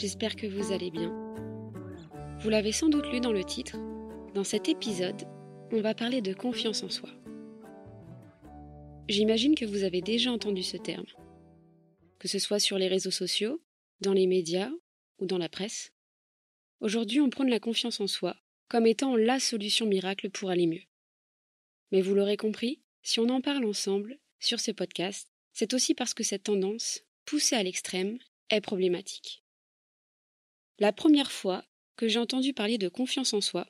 j'espère que vous allez bien. Vous l'avez sans doute lu dans le titre, dans cet épisode, on va parler de confiance en soi. J'imagine que vous avez déjà entendu ce terme, que ce soit sur les réseaux sociaux, dans les médias ou dans la presse. Aujourd'hui, on prône la confiance en soi comme étant la solution miracle pour aller mieux. Mais vous l'aurez compris, si on en parle ensemble sur ces podcasts, c'est aussi parce que cette tendance, poussée à l'extrême, est problématique. La première fois que j'ai entendu parler de confiance en soi,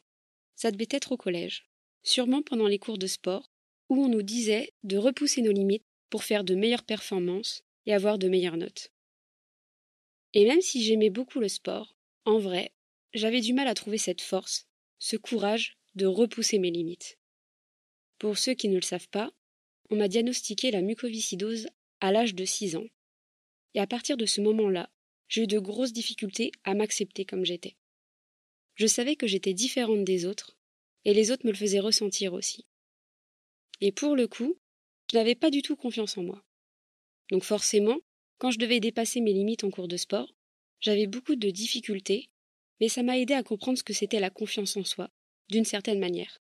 ça devait être au collège, sûrement pendant les cours de sport, où on nous disait de repousser nos limites pour faire de meilleures performances et avoir de meilleures notes. Et même si j'aimais beaucoup le sport, en vrai, j'avais du mal à trouver cette force, ce courage de repousser mes limites. Pour ceux qui ne le savent pas, on m'a diagnostiqué la mucoviscidose à l'âge de 6 ans. Et à partir de ce moment-là, j'ai eu de grosses difficultés à m'accepter comme j'étais. Je savais que j'étais différente des autres, et les autres me le faisaient ressentir aussi. Et pour le coup, je n'avais pas du tout confiance en moi. Donc forcément, quand je devais dépasser mes limites en cours de sport, j'avais beaucoup de difficultés, mais ça m'a aidé à comprendre ce que c'était la confiance en soi, d'une certaine manière.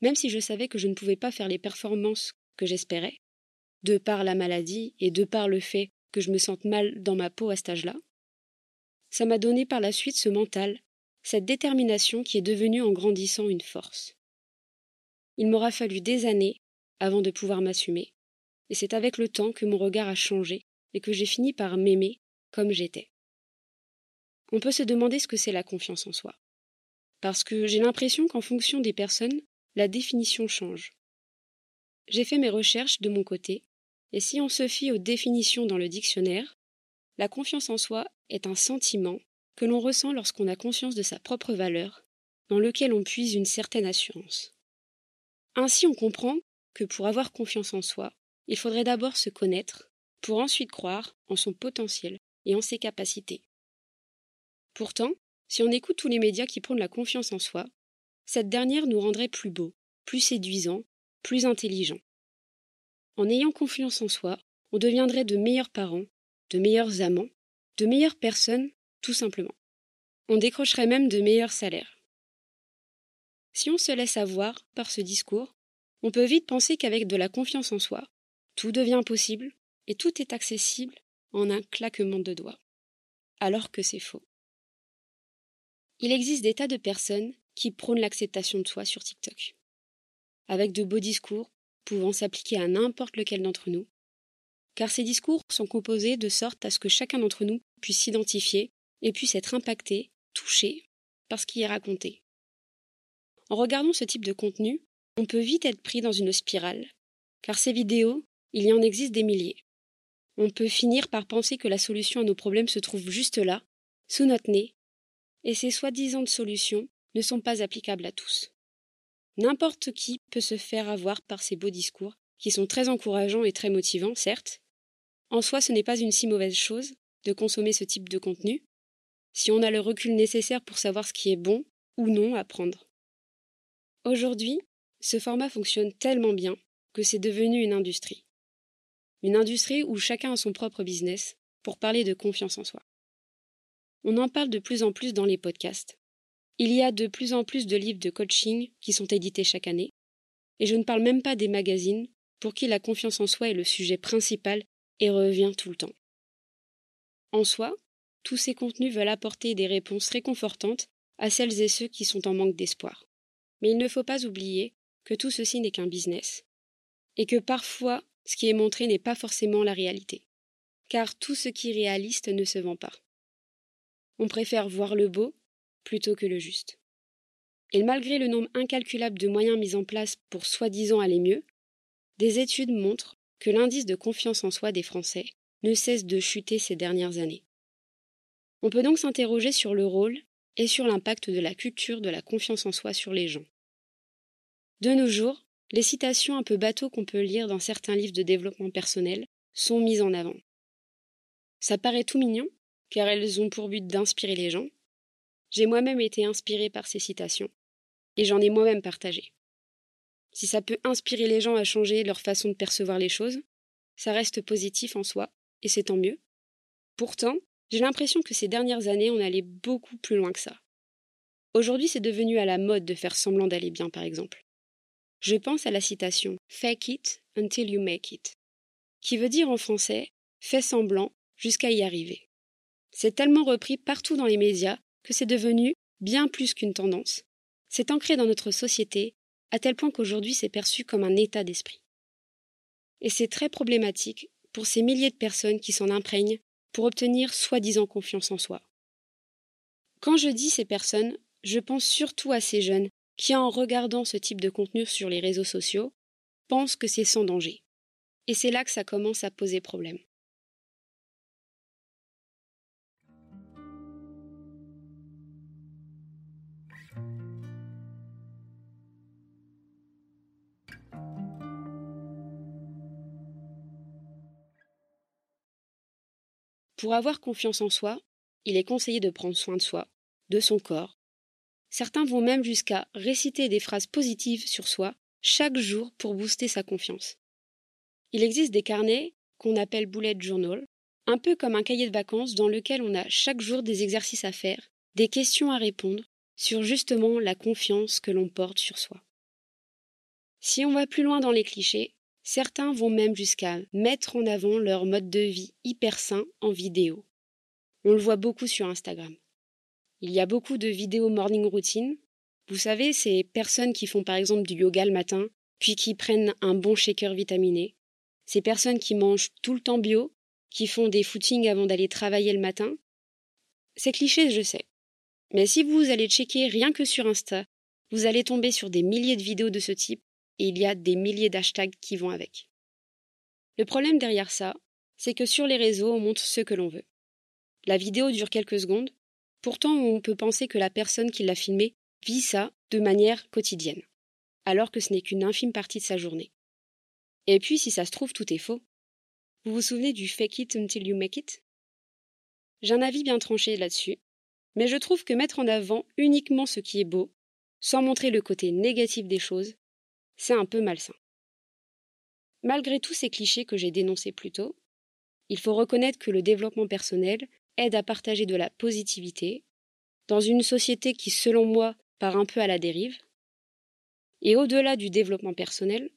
Même si je savais que je ne pouvais pas faire les performances que j'espérais, de par la maladie et de par le fait que je me sente mal dans ma peau à cet âge-là, ça m'a donné par la suite ce mental, cette détermination qui est devenue en grandissant une force. Il m'aura fallu des années avant de pouvoir m'assumer, et c'est avec le temps que mon regard a changé et que j'ai fini par m'aimer comme j'étais. On peut se demander ce que c'est la confiance en soi, parce que j'ai l'impression qu'en fonction des personnes, la définition change. J'ai fait mes recherches de mon côté, et si on se fie aux définitions dans le dictionnaire, la confiance en soi est un sentiment que l'on ressent lorsqu'on a conscience de sa propre valeur, dans lequel on puise une certaine assurance. Ainsi, on comprend que pour avoir confiance en soi, il faudrait d'abord se connaître, pour ensuite croire en son potentiel et en ses capacités. Pourtant, si on écoute tous les médias qui prônent la confiance en soi, cette dernière nous rendrait plus beaux, plus séduisants, plus intelligents. En ayant confiance en soi, on deviendrait de meilleurs parents, de meilleurs amants, de meilleures personnes, tout simplement. On décrocherait même de meilleurs salaires. Si on se laisse avoir par ce discours, on peut vite penser qu'avec de la confiance en soi, tout devient possible et tout est accessible en un claquement de doigts. Alors que c'est faux. Il existe des tas de personnes qui prônent l'acceptation de soi sur TikTok, avec de beaux discours pouvant s'appliquer à n'importe lequel d'entre nous, car ces discours sont composés de sorte à ce que chacun d'entre nous puisse s'identifier et puisse être impacté, touché, par ce qui est raconté. En regardant ce type de contenu, on peut vite être pris dans une spirale, car ces vidéos, il y en existe des milliers. On peut finir par penser que la solution à nos problèmes se trouve juste là, sous notre nez, et ces soi-disant solutions ne sont pas applicables à tous. N'importe qui peut se faire avoir par ces beaux discours, qui sont très encourageants et très motivants, certes. En soi, ce n'est pas une si mauvaise chose de consommer ce type de contenu, si on a le recul nécessaire pour savoir ce qui est bon ou non à prendre. Aujourd'hui, ce format fonctionne tellement bien que c'est devenu une industrie. Une industrie où chacun a son propre business pour parler de confiance en soi. On en parle de plus en plus dans les podcasts. Il y a de plus en plus de livres de coaching qui sont édités chaque année, et je ne parle même pas des magazines pour qui la confiance en soi est le sujet principal et revient tout le temps. En soi, tous ces contenus veulent apporter des réponses réconfortantes à celles et ceux qui sont en manque d'espoir. Mais il ne faut pas oublier que tout ceci n'est qu'un business, et que parfois, ce qui est montré n'est pas forcément la réalité, car tout ce qui est réaliste ne se vend pas. On préfère voir le beau plutôt que le juste. Et malgré le nombre incalculable de moyens mis en place pour soi-disant aller mieux, des études montrent que l'indice de confiance en soi des Français ne cesse de chuter ces dernières années. On peut donc s'interroger sur le rôle et sur l'impact de la culture de la confiance en soi sur les gens. De nos jours, les citations un peu bateaux qu'on peut lire dans certains livres de développement personnel sont mises en avant. Ça paraît tout mignon, car elles ont pour but d'inspirer les gens. J'ai moi-même été inspirée par ces citations, et j'en ai moi-même partagé. Si ça peut inspirer les gens à changer leur façon de percevoir les choses, ça reste positif en soi, et c'est tant mieux. Pourtant, J'ai l'impression que ces dernières années, on allait beaucoup plus loin que ça. Aujourd'hui, c'est devenu à la mode de faire semblant d'aller bien, par exemple. Je pense à la citation « Fake it until you make it », qui veut dire en français « Fais semblant jusqu'à y arriver ». C'est tellement repris partout dans les médias que c'est devenu bien plus qu'une tendance. C'est ancré dans notre société, à tel point qu'aujourd'hui c'est perçu comme un état d'esprit. Et c'est très problématique pour ces milliers de personnes qui s'en imprègnent pour obtenir soi-disant confiance en soi. Quand je dis ces personnes, je pense surtout à ces jeunes qui, en regardant ce type de contenu sur les réseaux sociaux, pensent que c'est sans danger. Et c'est là que ça commence à poser problème. Pour avoir confiance en soi, il est conseillé de prendre soin de soi, de son corps. Certains vont même jusqu'à réciter des phrases positives sur soi chaque jour pour booster sa confiance. Il existe des carnets qu'on appelle bullet journal, un peu comme un cahier de vacances dans lequel on a chaque jour des exercices à faire, des questions à répondre sur justement la confiance que l'on porte sur soi. Si on va plus loin dans les clichés, certains vont même jusqu'à mettre en avant leur mode de vie hyper sain en vidéo. On le voit beaucoup sur Instagram. Il y a beaucoup de vidéos morning routine. Vous savez, ces personnes qui font par exemple du yoga le matin, puis qui prennent un bon shaker vitaminé. Ces personnes qui mangent tout le temps bio, qui font des footings avant d'aller travailler le matin. C'est cliché, je sais. Mais si vous allez checker rien que sur Insta, vous allez tomber sur des milliers de vidéos de ce type. Et il y a des milliers d'hashtags qui vont avec. Le problème derrière ça, c'est que sur les réseaux, on montre ce que l'on veut. La vidéo dure quelques secondes, pourtant on peut penser que la personne qui l'a filmée vit ça de manière quotidienne, alors que ce n'est qu'une infime partie de sa journée. Et puis, si ça se trouve, tout est faux. Vous vous souvenez du « fake it until you make it » ? J'ai un avis bien tranché là-dessus, mais je trouve que mettre en avant uniquement ce qui est beau, sans montrer le côté négatif des choses, c'est un peu malsain. Malgré tous ces clichés que j'ai dénoncés plus tôt, il faut reconnaître que le développement personnel aide à partager de la positivité dans une société qui, selon moi, part un peu à la dérive. Et au-delà du développement personnel,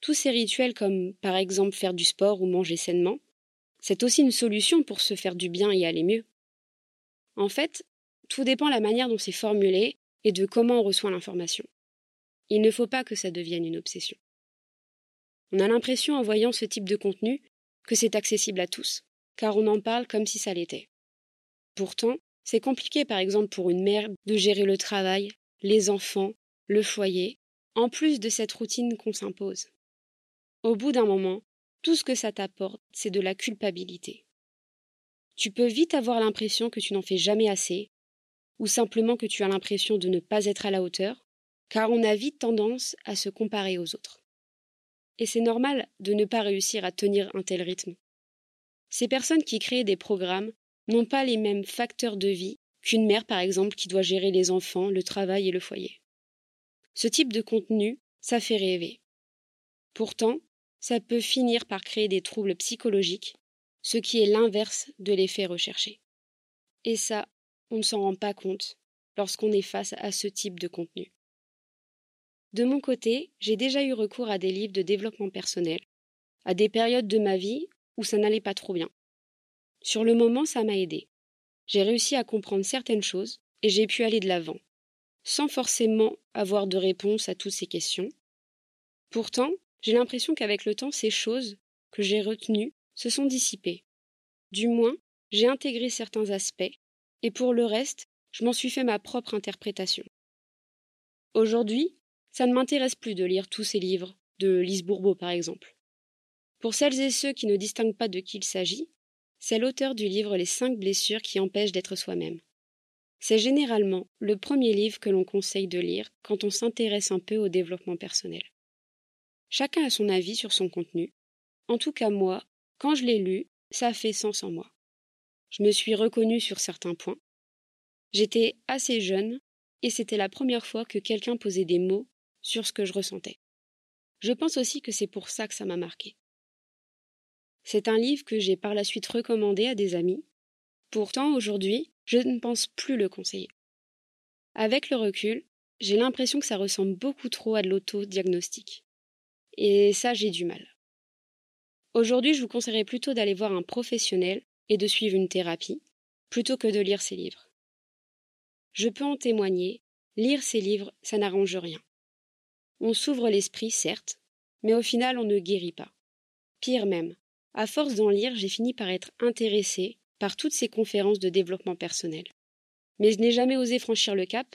tous ces rituels comme, par exemple, faire du sport ou manger sainement, c'est aussi une solution pour se faire du bien et aller mieux. En fait, tout dépend de la manière dont c'est formulé et de comment on reçoit l'information. Il ne faut pas que ça devienne une obsession. On a l'impression en voyant ce type de contenu que c'est accessible à tous, car on en parle comme si ça l'était. Pourtant, c'est compliqué par exemple pour une mère de gérer le travail, les enfants, le foyer, en plus de cette routine qu'on s'impose. Au bout d'un moment, tout ce que ça t'apporte, c'est de la culpabilité. Tu peux vite avoir l'impression que tu n'en fais jamais assez, ou simplement que tu as l'impression de ne pas être à la hauteur, car on a vite tendance à se comparer aux autres. Et c'est normal de ne pas réussir à tenir un tel rythme. Ces personnes qui créent des programmes n'ont pas les mêmes facteurs de vie qu'une mère, par exemple, qui doit gérer les enfants, le travail et le foyer. Ce type de contenu, ça fait rêver. Pourtant, ça peut finir par créer des troubles psychologiques, ce qui est l'inverse de l'effet recherché. Et ça, on ne s'en rend pas compte lorsqu'on est face à ce type de contenu. De mon côté, j'ai déjà eu recours à des livres de développement personnel, à des périodes de ma vie où ça n'allait pas trop bien. Sur le moment, ça m'a aidé. J'ai réussi à comprendre certaines choses et j'ai pu aller de l'avant, sans forcément avoir de réponse à toutes ces questions. Pourtant, j'ai l'impression qu'avec le temps, ces choses que j'ai retenues se sont dissipées. Du moins, j'ai intégré certains aspects et pour le reste, je m'en suis fait ma propre interprétation. Aujourd'hui, ça ne m'intéresse plus de lire tous ces livres, de Lise Bourbeau par exemple. Pour celles et ceux qui ne distinguent pas de qui il s'agit, c'est l'auteur du livre « Les 5 blessures qui empêchent d'être soi-même ». C'est généralement le premier livre que l'on conseille de lire quand on s'intéresse un peu au développement personnel. Chacun a son avis sur son contenu. En tout cas moi, quand je l'ai lu, ça a fait sens en moi. Je me suis reconnue sur certains points. J'étais assez jeune et c'était la première fois que quelqu'un posait des mots sur ce que je ressentais. Je pense aussi que c'est pour ça que ça m'a marqué. C'est un livre que j'ai par la suite recommandé à des amis Pourtant, aujourd'hui, je ne pense plus le conseiller. Avec le recul, j'ai l'impression que ça ressemble beaucoup trop à de l'auto-diagnostic. Et ça, j'ai du mal. Aujourd'hui, je vous conseillerais plutôt d'aller voir un professionnel et de suivre une thérapie, plutôt que de lire ses livres. Je peux en témoigner, lire ses livres, ça n'arrange rien. On s'ouvre l'esprit, certes, mais au final, on ne guérit pas. Pire même, à force d'en lire, j'ai fini par être intéressée par toutes ces conférences de développement personnel. Mais je n'ai jamais osé franchir le cap,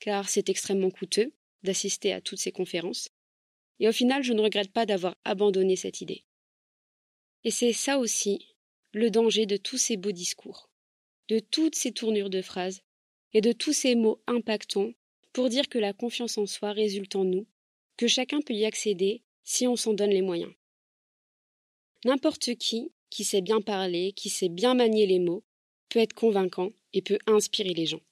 car c'est extrêmement coûteux d'assister à toutes ces conférences, et au final, je ne regrette pas d'avoir abandonné cette idée. Et c'est ça aussi, le danger de tous ces beaux discours, de toutes ces tournures de phrases et de tous ces mots impactants pour dire que la confiance en soi résulte en nous, que chacun peut y accéder si on s'en donne les moyens. N'importe qui sait bien parler, qui sait bien manier les mots, peut être convaincant et peut inspirer les gens.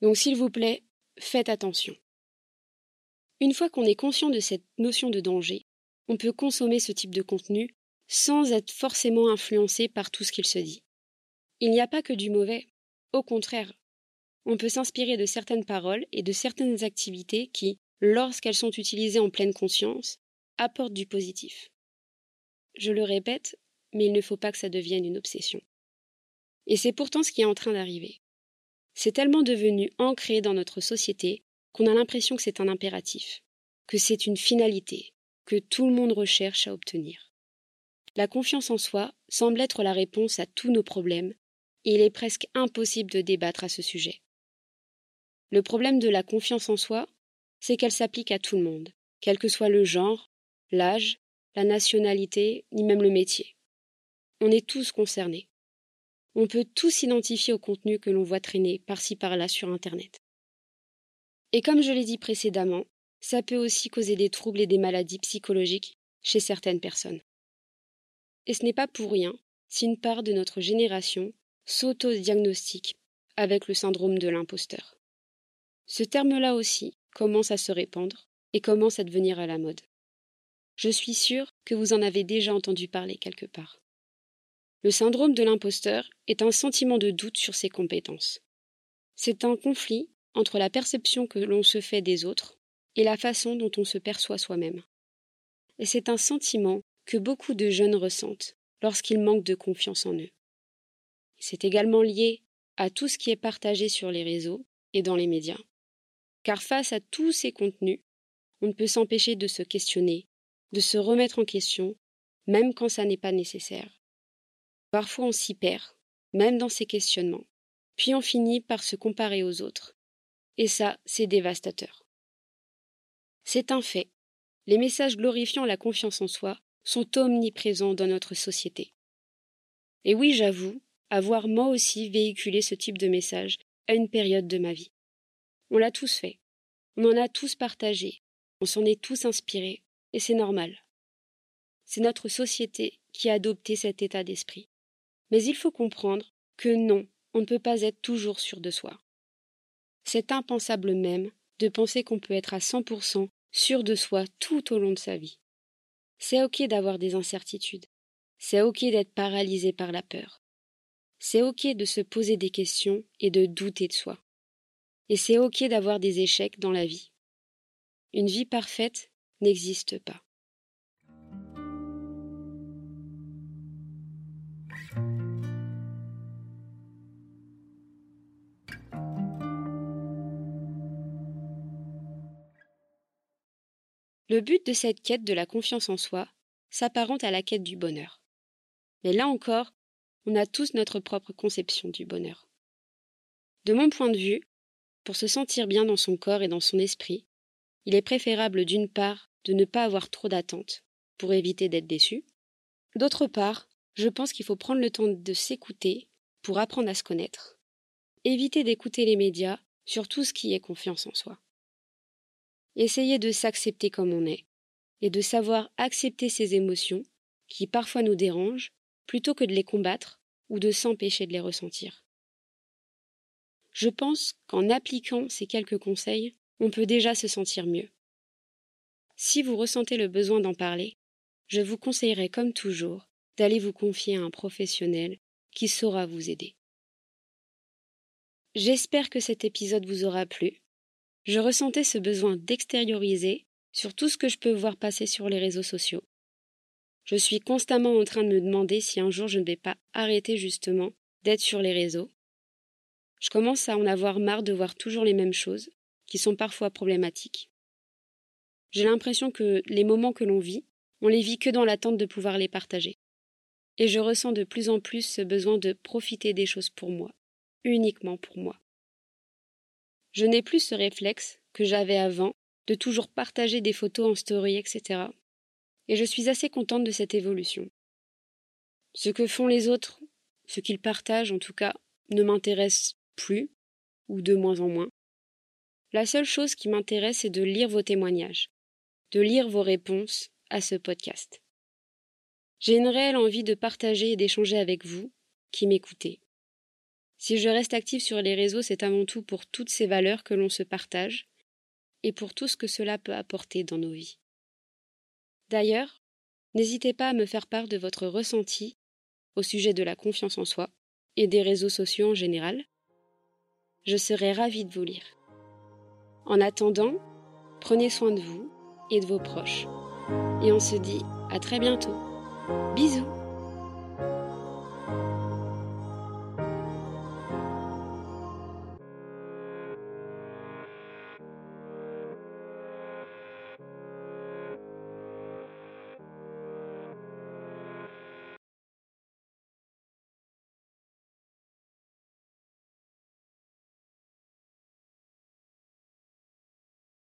Donc s'il vous plaît, faites attention. Une fois qu'on est conscient de cette notion de danger, on peut consommer ce type de contenu sans être forcément influencé par tout ce qu'il se dit. Il n'y a pas que du mauvais, au contraire. On peut s'inspirer de certaines paroles et de certaines activités qui, lorsqu'elles sont utilisées en pleine conscience, apportent du positif. Je le répète, mais il ne faut pas que ça devienne une obsession. Et c'est pourtant ce qui est en train d'arriver. C'est tellement devenu ancré dans notre société qu'on a l'impression que c'est un impératif, que c'est une finalité, que tout le monde recherche à obtenir. La confiance en soi semble être la réponse à tous nos problèmes, et il est presque impossible de débattre à ce sujet. Le problème de la confiance en soi, c'est qu'elle s'applique à tout le monde, quel que soit le genre, l'âge, la nationalité, ni même le métier. On est tous concernés. On peut tous s'identifier au contenu que l'on voit traîner par-ci par-là sur Internet. Et comme je l'ai dit précédemment, ça peut aussi causer des troubles et des maladies psychologiques chez certaines personnes. Et ce n'est pas pour rien si une part de notre génération s'auto-diagnostique avec le syndrome de l'imposteur. Ce terme-là aussi commence à se répandre et commence à devenir à la mode. Je suis sûre que vous en avez déjà entendu parler quelque part. Le syndrome de l'imposteur est un sentiment de doute sur ses compétences. C'est un conflit entre la perception que l'on se fait des autres et la façon dont on se perçoit soi-même. Et c'est un sentiment que beaucoup de jeunes ressentent lorsqu'ils manquent de confiance en eux. C'est également lié à tout ce qui est partagé sur les réseaux et dans les médias. Car face à tous ces contenus, on ne peut s'empêcher de se questionner, de se remettre en question, même quand ça n'est pas nécessaire. Parfois on s'y perd, même dans ces questionnements, puis on finit par se comparer aux autres. Et ça, c'est dévastateur. C'est un fait. Les messages glorifiant la confiance en soi sont omniprésents dans notre société. Et oui, j'avoue, avoir moi aussi véhiculé ce type de message à une période de ma vie. On l'a tous fait, on en a tous partagé, on s'en est tous inspirés, et c'est normal. C'est notre société qui a adopté cet état d'esprit. Mais il faut comprendre que non, on ne peut pas être toujours sûr de soi. C'est impensable même de penser qu'on peut être à 100% sûr de soi tout au long de sa vie. C'est ok d'avoir des incertitudes, c'est ok d'être paralysé par la peur. C'est ok de se poser des questions et de douter de soi. Et c'est ok d'avoir des échecs dans la vie. Une vie parfaite n'existe pas. Le but de cette quête de la confiance en soi s'apparente à la quête du bonheur. Mais là encore, on a tous notre propre conception du bonheur. De mon point de vue, pour se sentir bien dans son corps et dans son esprit, il est préférable d'une part de ne pas avoir trop d'attentes pour éviter d'être déçu. D'autre part, je pense qu'il faut prendre le temps de s'écouter pour apprendre à se connaître. Éviter d'écouter les médias sur tout ce qui est confiance en soi. Essayer de s'accepter comme on est et de savoir accepter ses émotions qui parfois nous dérangent plutôt que de les combattre ou de s'empêcher de les ressentir. Je pense qu'en appliquant ces quelques conseils, on peut déjà se sentir mieux. Si vous ressentez le besoin d'en parler, je vous conseillerais comme toujours d'aller vous confier à un professionnel qui saura vous aider. J'espère que cet épisode vous aura plu. Je ressentais ce besoin d'extérioriser sur tout ce que je peux voir passer sur les réseaux sociaux. Je suis constamment en train de me demander si un jour je ne vais pas arrêter justement d'être sur les réseaux. Je commence à en avoir marre de voir toujours les mêmes choses, qui sont parfois problématiques. J'ai l'impression que les moments que l'on vit, on les vit que dans l'attente de pouvoir les partager. Et je ressens de plus en plus ce besoin de profiter des choses pour moi, uniquement pour moi. Je n'ai plus ce réflexe que j'avais avant de toujours partager des photos en story, etc. Et je suis assez contente de cette évolution. Ce que font les autres, ce qu'ils partagent en tout cas, ne m'intéresse plus, ou de moins en moins. La seule chose qui m'intéresse, c'est de lire vos témoignages, de lire vos réponses à ce podcast. J'ai une réelle envie de partager et d'échanger avec vous, qui m'écoutez. Si je reste active sur les réseaux, c'est avant tout pour toutes ces valeurs que l'on se partage et pour tout ce que cela peut apporter dans nos vies. D'ailleurs, n'hésitez pas à me faire part de votre ressenti au sujet de la confiance en soi et des réseaux sociaux en général. Je serai ravie de vous lire. En attendant, prenez soin de vous et de vos proches. Et on se dit à très bientôt. Bisous!